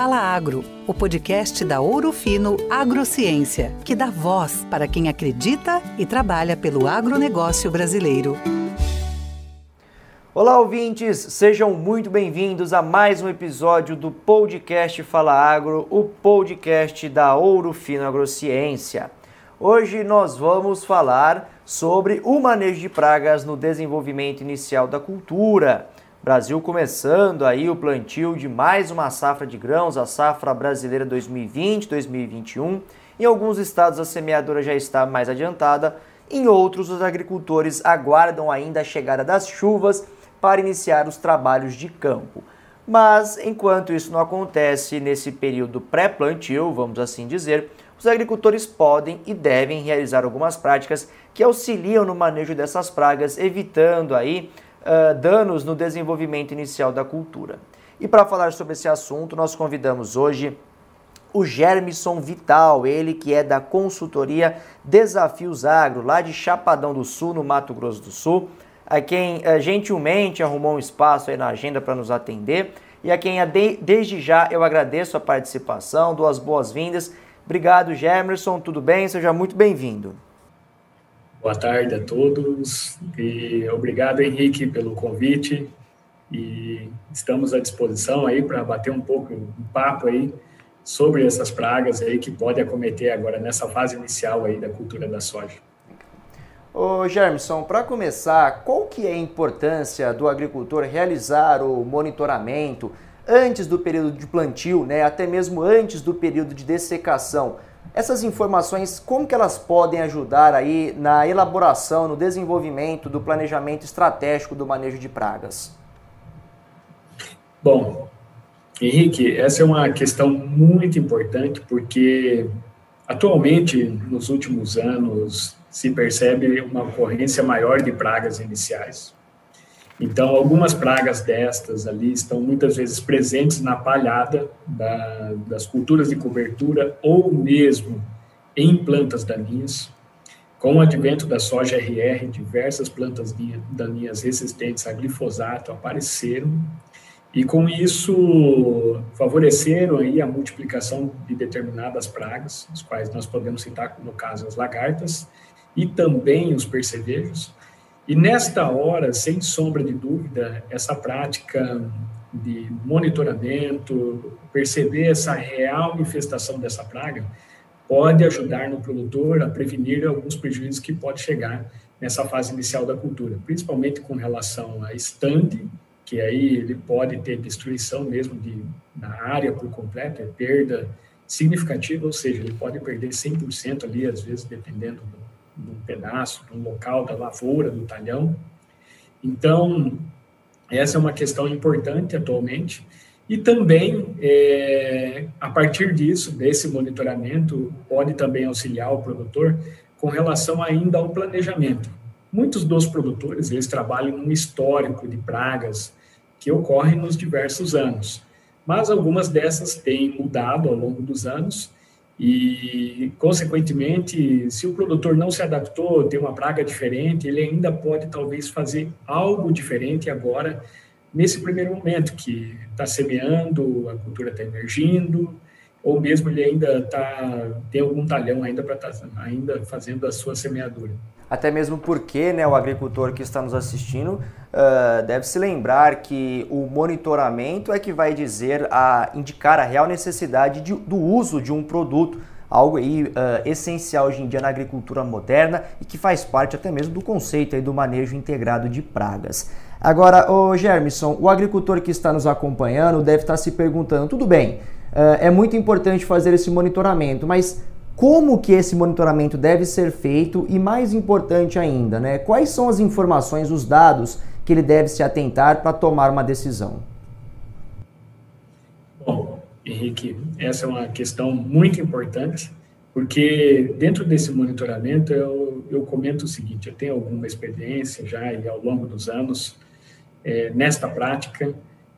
Fala Agro, o podcast da Ouro Fino Agrociência, que dá voz para quem acredita e trabalha pelo agronegócio brasileiro. Olá, ouvintes! Sejam muito bem-vindos a mais um episódio do podcast Fala Agro, o podcast da Ouro Fino Agrociência. Hoje nós vamos falar sobre o manejo de pragas no desenvolvimento inicial da cultura. Brasil começando aí o plantio de mais uma safra de grãos, a safra brasileira 2020-2021. Em alguns estados a semeadura já está mais adiantada, em outros os agricultores aguardam ainda a chegada das chuvas para iniciar os trabalhos de campo. Mas enquanto isso não acontece nesse período pré-plantio, vamos assim dizer, os agricultores podem e devem realizar algumas práticas que auxiliam no manejo dessas pragas, evitando aí danos no desenvolvimento inicial da cultura. E para falar sobre esse assunto, nós convidamos hoje o Germisson Vital, ele que é da consultoria Desafios Agro, lá de Chapadão do Sul, no Mato Grosso do Sul, a quem gentilmente arrumou um espaço aí na agenda para nos atender e a quem desde já eu agradeço a participação, dou as boas-vindas. Obrigado, Germisson, tudo bem? Seja muito bem-vindo. Boa tarde a todos e obrigado, Henrique, pelo convite, e estamos à disposição aí para bater um pouco, um papo aí sobre essas pragas aí que podem acometer agora nessa fase inicial aí da cultura da soja. Ô Germisson, para começar, qual que é a importância do agricultor realizar o monitoramento antes do período de plantio, né, até mesmo antes do período de dessecação? Essas informações, como que elas podem ajudar aí na elaboração, no desenvolvimento do planejamento estratégico do manejo de pragas? Bom, Henrique, essa é uma questão muito importante porque atualmente, nos últimos anos, se percebe uma ocorrência maior de pragas iniciais. Então, algumas pragas destas ali estão muitas vezes presentes na palhada das culturas de cobertura ou mesmo em plantas daninhas. Com o advento da soja RR, diversas plantas daninhas resistentes a glifosato apareceram e com isso favoreceram aí a multiplicação de determinadas pragas, as quais nós podemos citar, no caso, as lagartas e também os percevejos. E nesta hora, sem sombra de dúvida, essa prática de monitoramento, perceber essa real infestação dessa praga, pode ajudar no produtor a prevenir alguns prejuízos que pode chegar nessa fase inicial da cultura, principalmente com relação a stand, que aí ele pode ter destruição mesmo da área por completo, é perda significativa, ou seja, ele pode perder 100% ali, às vezes, dependendo de um pedaço, de um local, da lavoura, do talhão. Então, essa é uma questão importante atualmente. E também, a partir disso, desse monitoramento, pode também auxiliar o produtor com relação ainda ao planejamento. Muitos dos produtores, eles trabalham num histórico de pragas que ocorrem nos diversos anos. Mas algumas dessas têm mudado ao longo dos anos. E, consequentemente, se o produtor não se adaptou, tem uma praga diferente, ele ainda pode, talvez, fazer algo diferente agora, nesse primeiro momento, que está semeando, a cultura está emergindo, ou mesmo ele ainda tem algum talhão ainda para ainda fazendo a sua semeadura. Até mesmo porque, né, o agricultor que está nos assistindo deve se lembrar que o monitoramento é que vai indicar a real necessidade do uso de um produto, algo aí essencial hoje em dia na agricultura moderna e que faz parte até mesmo do conceito aí do manejo integrado de pragas. Agora, ô Germisson, o agricultor que está nos acompanhando deve estar se perguntando, tudo bem, é muito importante fazer esse monitoramento, mas como que esse monitoramento deve ser feito e, mais importante ainda, né, quais são as informações, os dados que ele deve se atentar para tomar uma decisão? Bom, Henrique, essa é uma questão muito importante, porque dentro desse monitoramento eu comento o seguinte, eu tenho alguma experiência já e ao longo dos anos nesta prática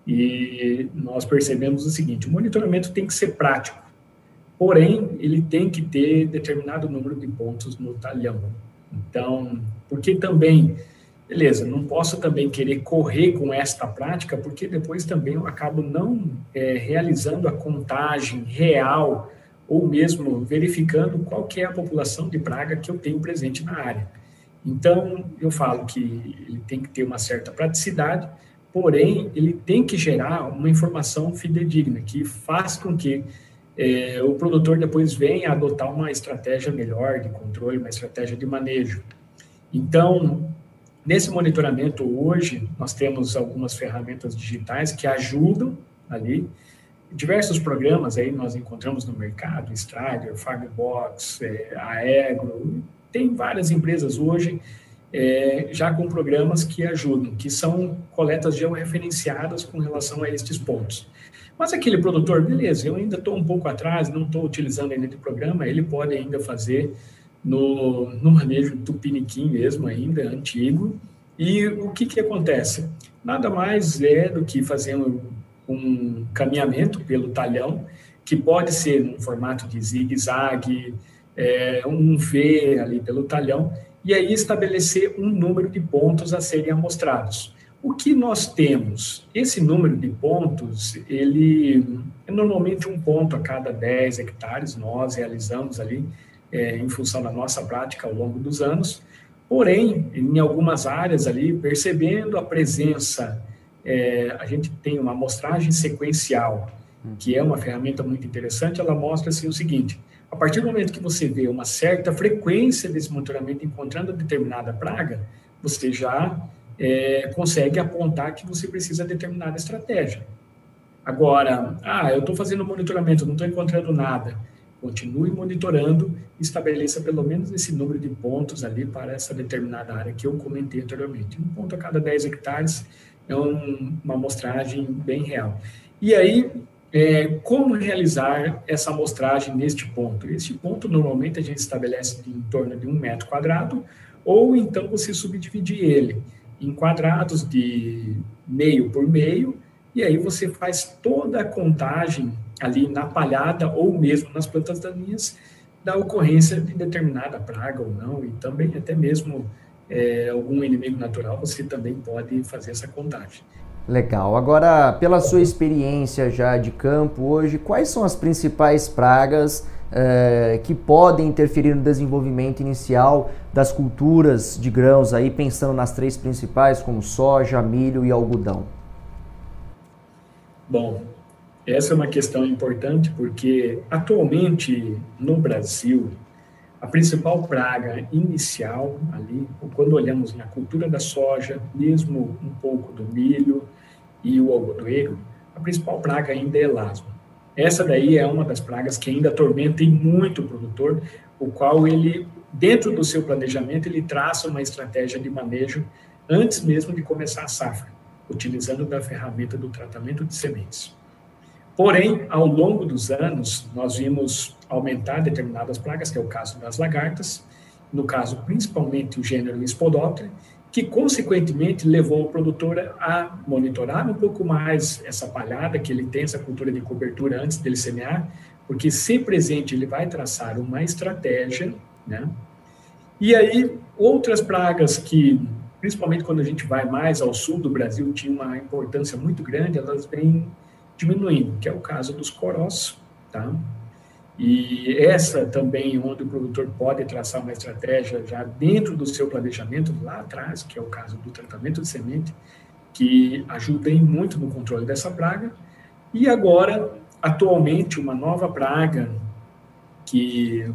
e nós percebemos o seguinte, o monitoramento tem que ser prático. Porém, ele tem que ter determinado número de pontos no talhão. Então, porque também Beleza, não posso também querer correr com esta prática, porque depois também eu acabo não realizando a contagem real ou mesmo verificando qual que é a população de praga que eu tenho presente na área. Então, eu falo que ele tem que ter uma certa praticidade, porém, ele tem que gerar uma informação fidedigna, que faz com que o produtor depois venha a adotar uma estratégia melhor de controle, uma estratégia de manejo. Então, nesse monitoramento hoje, nós temos algumas ferramentas digitais que ajudam ali. Diversos programas aí nós encontramos no mercado, Strider, Farmbox, Aegro, tem várias empresas hoje já com programas que ajudam, que são coletas georreferenciadas com relação a estes pontos. Mas aquele produtor, beleza, eu ainda estou um pouco atrás, não estou utilizando ainda o programa, ele pode ainda fazer no manejo tupiniquim mesmo, ainda antigo. E o que acontece? Nada mais é do que fazer um caminhamento pelo talhão, que pode ser num formato de zigue-zague, um V ali pelo talhão, e aí estabelecer um número de pontos a serem amostrados. O que nós temos? Esse número de pontos, ele é normalmente um ponto a cada 10 hectares, nós realizamos ali em função da nossa prática ao longo dos anos, porém, em algumas áreas ali, percebendo a presença, a gente tem uma amostragem sequencial, que é uma ferramenta muito interessante, ela mostra assim o seguinte: a partir do momento que você vê uma certa frequência desse monitoramento encontrando determinada praga, você já consegue apontar que você precisa de determinada estratégia. Agora, eu estou fazendo monitoramento, não estou encontrando nada. Continue monitorando, estabeleça pelo menos esse número de pontos ali para essa determinada área que eu comentei anteriormente. Um ponto a cada 10 hectares é uma amostragem bem real. E aí, como realizar essa amostragem neste ponto? Este ponto, normalmente, a gente estabelece em torno de 1 metro quadrado, ou então você subdividir ele em quadrados de meio por meio, e aí você faz toda a contagem ali na palhada ou mesmo nas plantas daninhas da ocorrência de determinada praga ou não, e também até mesmo algum inimigo natural, você também pode fazer essa contagem. Legal. Agora, pela sua experiência já de campo hoje, quais são as principais pragas que podem interferir no desenvolvimento inicial das culturas de grãos, aí pensando nas três principais, como soja, milho e algodão? Bom, essa é uma questão importante porque atualmente no Brasil, a principal praga inicial ali, quando olhamos na cultura da soja, mesmo um pouco do milho e o algodoeiro, a principal praga ainda é elasmo. Essa daí é uma das pragas que ainda atormenta muito o produtor, o qual ele, dentro do seu planejamento, ele traça uma estratégia de manejo antes mesmo de começar a safra, utilizando da ferramenta do tratamento de sementes. Porém, ao longo dos anos, nós vimos aumentar determinadas pragas, que é o caso das lagartas, no caso principalmente o gênero Spodoptera, que consequentemente levou o produtor a monitorar um pouco mais essa palhada, que ele tem essa cultura de cobertura antes dele semear, porque se presente ele vai traçar uma estratégia, né? E aí outras pragas que, principalmente quando a gente vai mais ao sul do Brasil, tinha uma importância muito grande, elas vêm diminuindo, que é o caso dos corós, tá? E essa também, onde o produtor pode traçar uma estratégia já dentro do seu planejamento lá atrás, que é o caso do tratamento de semente, que ajuda muito no controle dessa praga. E agora, atualmente, uma nova praga, que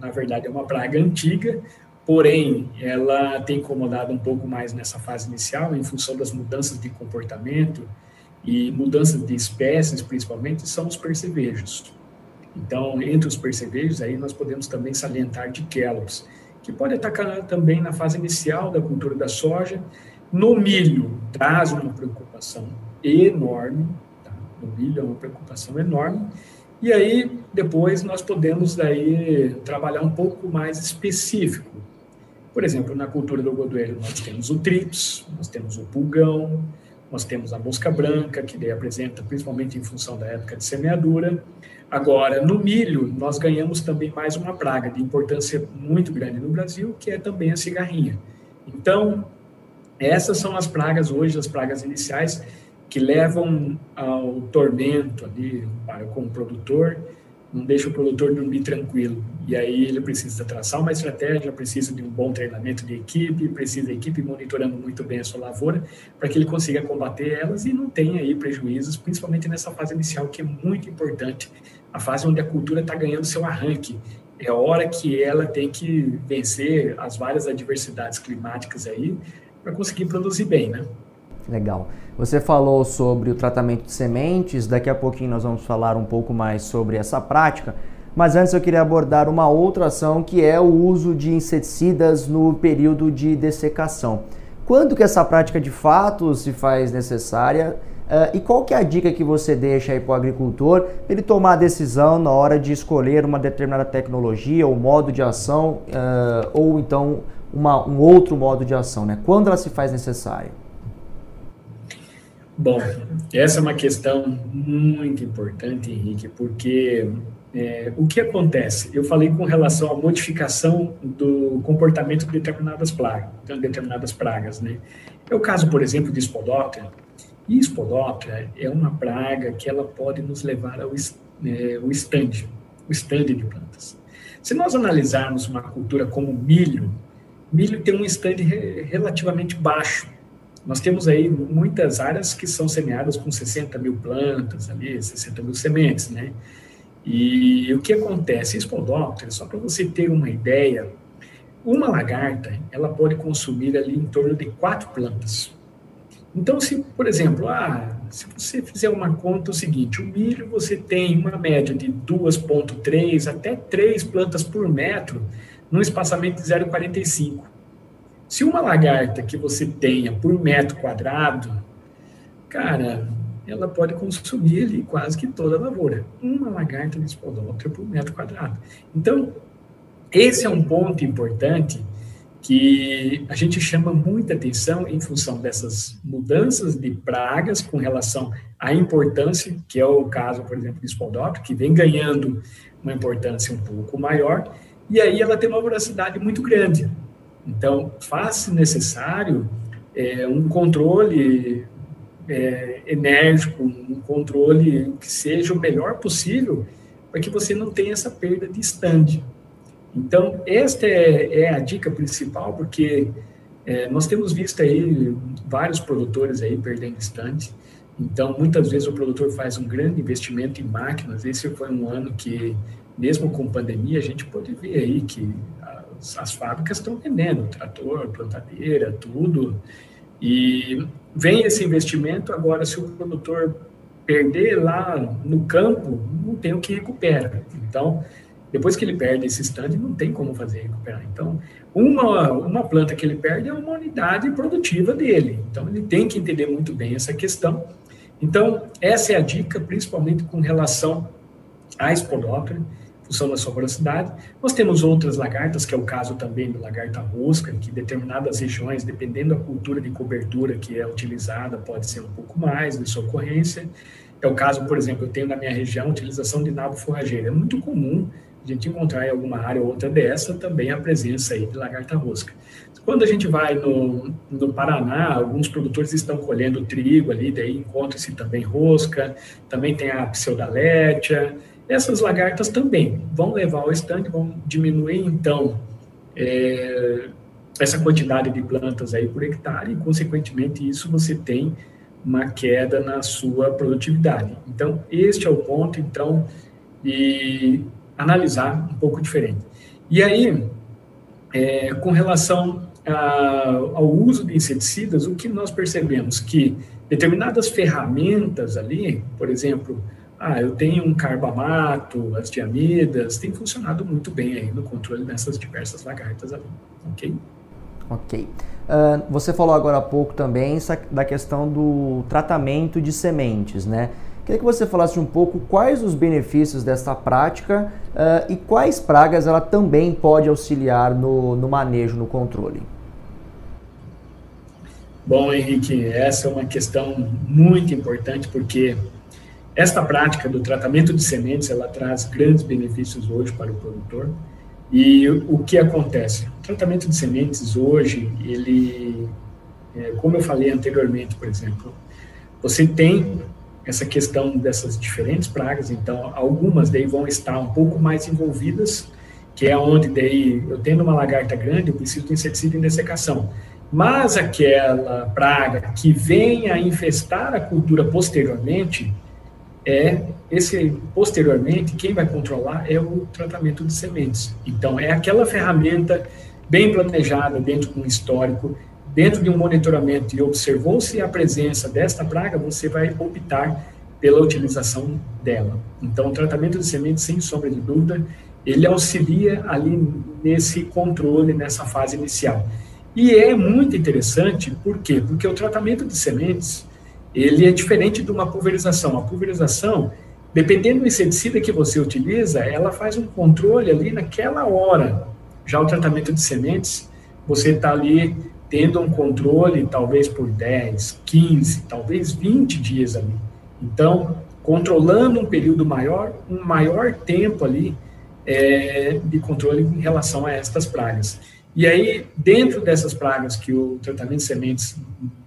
na verdade é uma praga antiga, porém ela tem incomodado um pouco mais nessa fase inicial, em função das mudanças de comportamento e mudanças de espécies, principalmente, são os percevejos. Então, entre os percevejos, aí nós podemos também salientar de Kellogg's, que pode atacar também na fase inicial da cultura da soja. No milho, traz uma preocupação enorme, tá? No milho é uma preocupação enorme. E aí, depois, nós podemos daí trabalhar um pouco mais específico. Por exemplo, na cultura do algodoeiro, nós temos o trips, nós temos o pulgão, nós temos a mosca branca, que daí apresenta principalmente em função da época de semeadura. Agora, no milho, nós ganhamos também mais uma praga de importância muito grande no Brasil, que é também a cigarrinha. Então, Essas são as pragas hoje, as pragas iniciais, que levam ao tormento ali com o produtor, não deixa o produtor dormir tranquilo. E aí ele precisa traçar uma estratégia, precisa de um bom treinamento de equipe, precisa da equipe monitorando muito bem a sua lavoura para que ele consiga combater elas e não tenha aí prejuízos, principalmente nessa fase inicial, que é muito importante, a fase onde a cultura está ganhando seu arranque. É a hora que ela tem que vencer as várias adversidades climáticas aí para conseguir produzir bem, né? Legal. Você falou sobre o tratamento de sementes, daqui a pouquinho nós vamos falar um pouco mais sobre essa prática, mas antes eu queria abordar uma outra ação que é o uso de inseticidas no período de dessecação. Quando que essa prática de fato se faz necessária e qual que é a dica que você deixa aí para o agricultor para ele tomar a decisão na hora de escolher uma determinada tecnologia ou modo de ação ou então um outro modo de ação, né? Quando ela se faz necessária? Bom, essa é uma questão muito importante, Henrique, porque o que acontece? Eu falei com relação à modificação do comportamento de determinadas pragas, né? É o caso, por exemplo, de Spodoptera. E Spodoptera é uma praga que ela pode nos levar ao o stand de plantas. Se nós analisarmos uma cultura como milho tem um stand relativamente baixo. Nós temos aí muitas áreas que são semeadas com 60 mil plantas, ali, 60 mil sementes, né? E o que acontece? Spodoptera, só para você ter uma ideia, uma lagarta, ela pode consumir ali em torno de 4 plantas. Então, se, por exemplo, se você fizer uma conta, é o seguinte, o milho você tem uma média de 2,3 até 3 plantas por metro, num espaçamento de 0,45. Se uma lagarta que você tenha por metro quadrado, cara, ela pode consumir ali quase que toda a lavoura. Uma lagarta de Spodoptera por metro quadrado. Então, esse é um ponto importante que a gente chama muita atenção em função dessas mudanças de pragas com relação à importância, que é o caso, por exemplo, de Spodoptera, que vem ganhando uma importância um pouco maior, e aí ela tem uma voracidade muito grande. Então, faz-se necessário um controle enérgico, um controle que seja o melhor possível para que você não tenha essa perda de stand. Então, esta é a dica principal, porque nós temos visto aí vários produtores aí perdendo stand. Então, muitas vezes o produtor faz um grande investimento em máquinas. Esse foi um ano que, mesmo com pandemia, a gente pode ver aí que as fábricas estão vendendo, trator, plantadeira, tudo, e vem esse investimento. Agora, se o produtor perder lá no campo, não tem o que recuperar. Então, depois que ele perde esse stand, não tem como fazer recuperar. Então, uma planta que ele perde é uma unidade produtiva dele, então ele tem que entender muito bem essa questão. Então, essa é a dica, principalmente com relação à Spodoptera, função da sua voracidade. Nós temos outras lagartas, que é o caso também do lagarta-rosca, que em determinadas regiões, dependendo da cultura de cobertura que é utilizada, pode ser um pouco mais de sua ocorrência. É o caso, por exemplo, eu tenho na minha região a utilização de nabo forrageiro. É muito comum a gente encontrar em alguma área ou outra dessa também a presença aí de lagarta-rosca. Quando a gente vai no Paraná, alguns produtores estão colhendo trigo ali, daí encontra-se também rosca, também tem a pseudalétia. Essas lagartas também vão levar ao stand, vão diminuir, então, essa quantidade de plantas aí por hectare e, consequentemente, isso você tem uma queda na sua produtividade. Então, este é o ponto, então, de analisar um pouco diferente. E aí, com relação ao uso de inseticidas, o que nós percebemos? Que determinadas ferramentas ali, por exemplo, eu tenho um carbamato, as diamidas, tem funcionado muito bem aí no controle dessas diversas lagartas ali, ok? Você falou agora há pouco também da questão do tratamento de sementes, né? Queria que você falasse um pouco quais os benefícios dessa prática e quais pragas ela também pode auxiliar no manejo, no controle. Bom, Henrique, essa é uma questão muito importante, porque esta prática do tratamento de sementes, ela traz grandes benefícios hoje para o produtor. E o que acontece? O tratamento de sementes hoje, ele como eu falei anteriormente, por exemplo, você tem essa questão dessas diferentes pragas, então algumas daí vão estar um pouco mais envolvidas, que é onde daí, eu tendo uma lagarta grande, eu preciso de inseticida em dessecação. Mas aquela praga que venha a infestar a cultura posteriormente, posteriormente, quem vai controlar é o tratamento de sementes. Então, é aquela ferramenta bem planejada dentro de um histórico, dentro de um monitoramento e observou-se a presença desta praga, você vai optar pela utilização dela. Então, o tratamento de sementes, sem sombra de dúvida, ele auxilia ali nesse controle, nessa fase inicial. E é muito interessante, por quê? Porque o tratamento de sementes, ele é diferente de uma pulverização. A pulverização, dependendo do inseticida que você utiliza, ela faz um controle ali naquela hora. Já o tratamento de sementes, você está ali tendo um controle talvez por 10, 15, talvez 20 dias ali. Então, controlando um período maior, um maior tempo ali de controle em relação a estas pragas. E aí, dentro dessas pragas que o tratamento de sementes,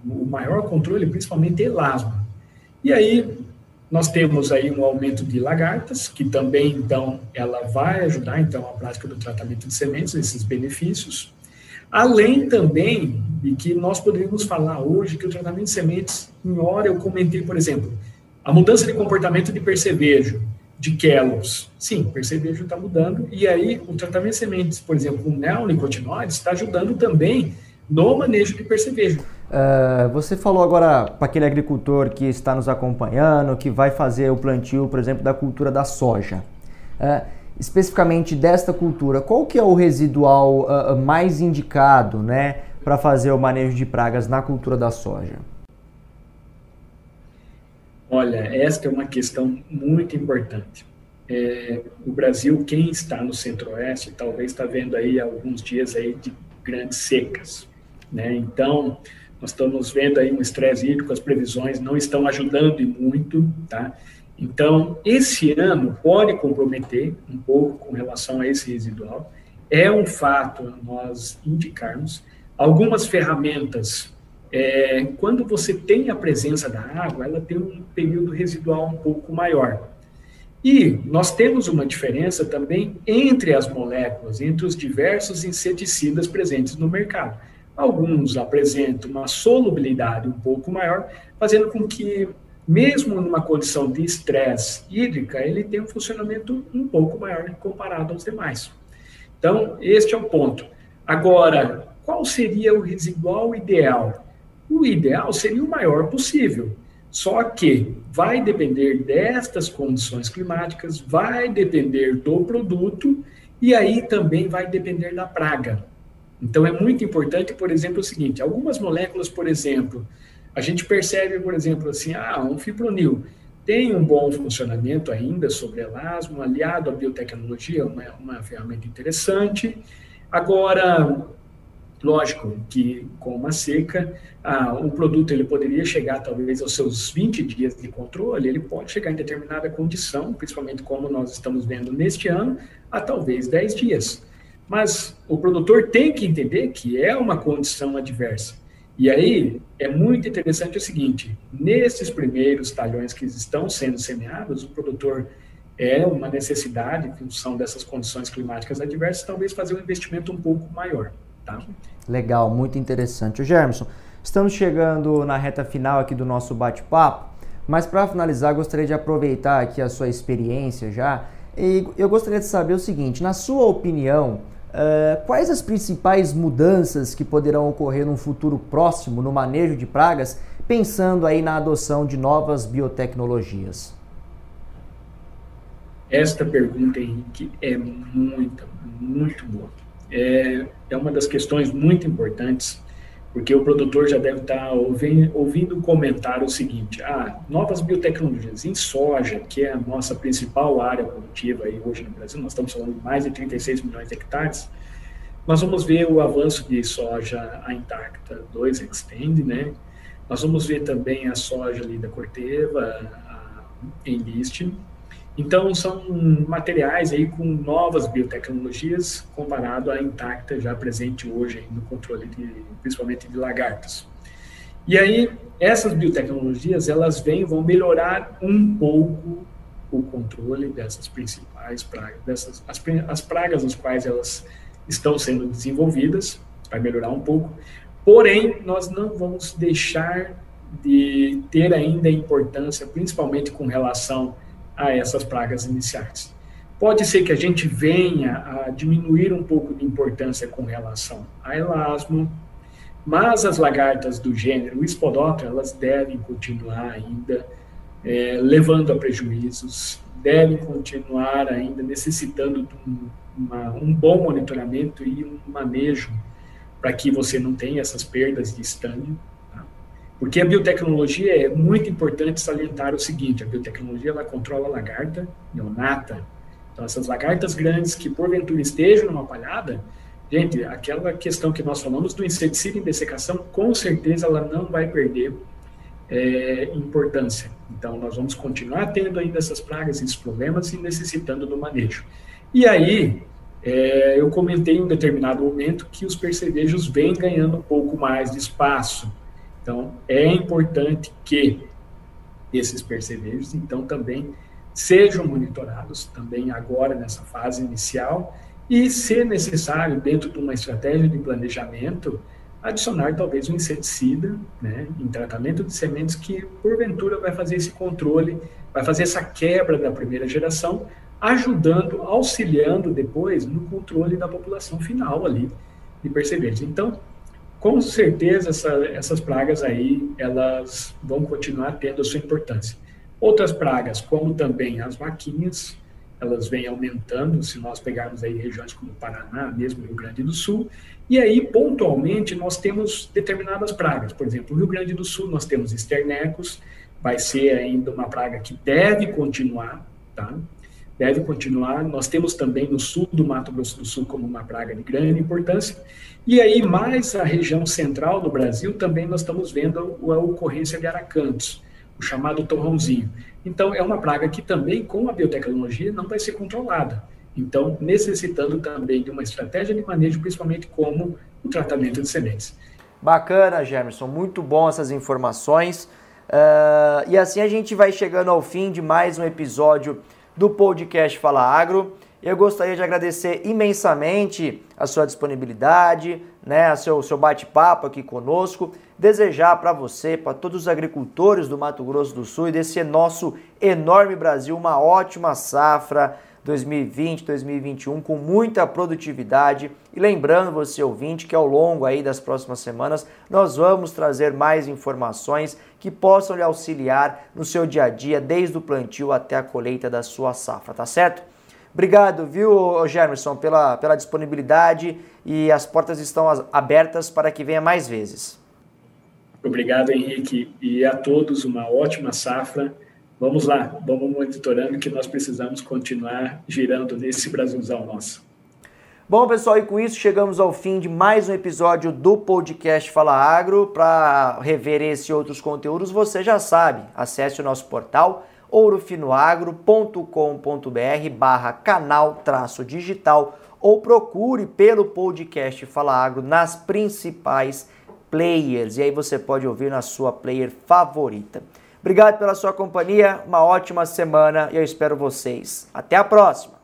o maior controle principalmente é elasma. E aí, nós temos aí um aumento de lagartas, que também, então, ela vai ajudar, então, a prática do tratamento de sementes, esses benefícios. Além também de que nós poderíamos falar hoje que o tratamento de sementes, em hora eu comentei, por exemplo, a mudança de comportamento de percevejo, de quelos. Sim, o percevejo está mudando, e aí o tratamento de sementes, por exemplo, com neonicotinoides, está ajudando também no manejo de percevejo. Você falou agora para aquele agricultor que está nos acompanhando, que vai fazer o plantio, por exemplo, da cultura da soja. Especificamente desta cultura, qual que é o residual mais indicado, né, para fazer o manejo de pragas na cultura da soja? Olha, esta é uma questão muito importante. O Brasil, quem está no Centro-Oeste, talvez está vendo aí alguns dias aí de grandes secas, né? Então, nós estamos vendo aí um estresse hídrico, as previsões não estão ajudando e muito, tá? Então, esse ano pode comprometer um pouco com relação a esse residual. É um fato nós indicarmos algumas ferramentas. Quando você tem a presença da água, ela tem um período residual um pouco maior. E nós temos uma diferença também entre as moléculas, entre os diversos inseticidas presentes no mercado. Alguns apresentam uma solubilidade um pouco maior, fazendo com que, mesmo numa condição de estresse hídrica, ele tenha um funcionamento um pouco maior comparado aos demais. Então, este é o ponto. Agora, qual seria o residual ideal? O ideal seria o maior possível, só que vai depender destas condições climáticas, vai depender do produto e aí também vai depender da praga. Então é muito importante, por exemplo, o seguinte, algumas moléculas, por exemplo, a gente percebe, por exemplo, assim, um fipronil tem um bom funcionamento ainda sobre elasmo, aliado à biotecnologia, uma ferramenta interessante. Agora, lógico que com uma seca, o produto ele poderia chegar talvez aos seus 20 dias de controle, ele pode chegar em determinada condição, principalmente como nós estamos vendo neste ano, a talvez 10 dias. Mas o produtor tem que entender que é uma condição adversa. E aí é muito interessante o seguinte, nesses primeiros talhões que estão sendo semeados, o produtor é uma necessidade, em função dessas condições climáticas adversas, talvez fazer um investimento um pouco maior. Tá. Legal, muito interessante. Germisson, estamos chegando na reta final aqui do nosso bate-papo, mas para finalizar, gostaria de aproveitar aqui a sua experiência já, e eu gostaria de saber o seguinte, na sua opinião, quais as principais mudanças que poderão ocorrer num futuro próximo no manejo de pragas, pensando aí na adoção de novas biotecnologias? Esta pergunta, Henrique, é muito boa. É uma das questões muito importantes, porque o produtor já deve estar ouvindo comentar o seguinte, novas biotecnologias em soja, que é a nossa principal área produtiva aí hoje no Brasil, nós estamos falando de mais de 36 milhões de hectares, nós vamos ver o avanço de soja intacta 2 Xtend, né? Nós vamos ver também a soja ali da Corteva, a Enlist. Então, são materiais aí com novas biotecnologias comparado à intacta já presente hoje no controle, principalmente de lagartas. E aí, essas biotecnologias, elas vão melhorar um pouco o controle dessas principais pragas, as pragas nas quais elas estão sendo desenvolvidas, vai melhorar um pouco. Porém, nós não vamos deixar de ter ainda importância, principalmente com relação a essas pragas iniciais. Pode ser que a gente venha a diminuir um pouco de importância com relação a elasmo, mas as lagartas do gênero Spodoptera, elas devem continuar ainda levando a prejuízos, devem continuar ainda necessitando de um bom monitoramento e um manejo para que você não tenha essas perdas de stand, tá? Porque a biotecnologia é muito importante salientar o seguinte: a biotecnologia ela controla a lagarta neonata. Então, essas lagartas grandes que porventura estejam numa palhada, gente, aquela questão que nós falamos do inseticida em dessecação, com certeza ela não vai perder importância. Então, nós vamos continuar tendo ainda essas pragas, esses problemas e necessitando do manejo. E aí, eu comentei em um determinado momento que os percevejos vêm ganhando um pouco mais de espaço. Então, é importante que esses percevejos, então, também sejam monitorados, também agora nessa fase inicial, e, se necessário, dentro de uma estratégia de planejamento, adicionar talvez um inseticida, né, em tratamento de sementes que, porventura, vai fazer esse controle, vai fazer essa quebra da primeira geração, ajudando, auxiliando depois no controle da população final ali de percevejos. Então, com certeza, essas pragas aí, elas vão continuar tendo a sua importância. Outras pragas, como também as maquinhas, elas vêm aumentando, se nós pegarmos aí regiões como Paraná, mesmo Rio Grande do Sul, e aí, pontualmente, nós temos determinadas pragas. Por exemplo, no Rio Grande do Sul, nós temos esternecos, vai ser ainda uma praga que deve continuar, tá? Deve continuar. Nós temos também no sul do Mato Grosso do Sul como uma praga de grande importância. E aí, mais a região central do Brasil, também nós estamos vendo a ocorrência de aracantos, o chamado torrãozinho. Então, é uma praga que também, com a biotecnologia, não vai ser controlada. Então, necessitando também de uma estratégia de manejo, principalmente como o tratamento de sementes. Bacana, Germisson. Muito bom essas informações. E assim a gente vai chegando ao fim de mais um episódio do podcast Fala Agro. Eu gostaria de agradecer imensamente a sua disponibilidade, né, seu bate-papo aqui conosco, desejar para você, para todos os agricultores do Mato Grosso do Sul e desse nosso enorme Brasil, uma ótima safra 2020, 2021, com muita produtividade. E lembrando você, ouvinte, que ao longo aí das próximas semanas nós vamos trazer mais informações que possam lhe auxiliar no seu dia a dia, desde o plantio até a colheita da sua safra, tá certo? Obrigado, viu, Germisson, pela disponibilidade, e as portas estão abertas para que venha mais vezes. Obrigado, Henrique, e a todos uma ótima safra. Vamos lá, vamos monitorando que nós precisamos continuar girando nesse Brasilzão nosso. Bom, pessoal, e com isso chegamos ao fim de mais um episódio do podcast Fala Agro. Para rever esse e outros conteúdos, você já sabe, acesse o nosso portal ourofinoagro.com.br/canal-digital ou procure pelo podcast Fala Agro nas principais players. E aí você pode ouvir na sua player favorita. Obrigado pela sua companhia, uma ótima semana e eu espero vocês. Até a próxima!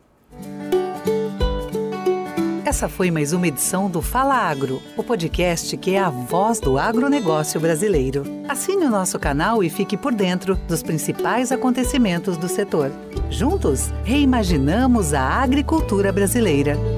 Essa foi mais uma edição do Fala Agro, o podcast que é a voz do agronegócio brasileiro. Assine o nosso canal e fique por dentro dos principais acontecimentos do setor. Juntos, reimaginamos a agricultura brasileira.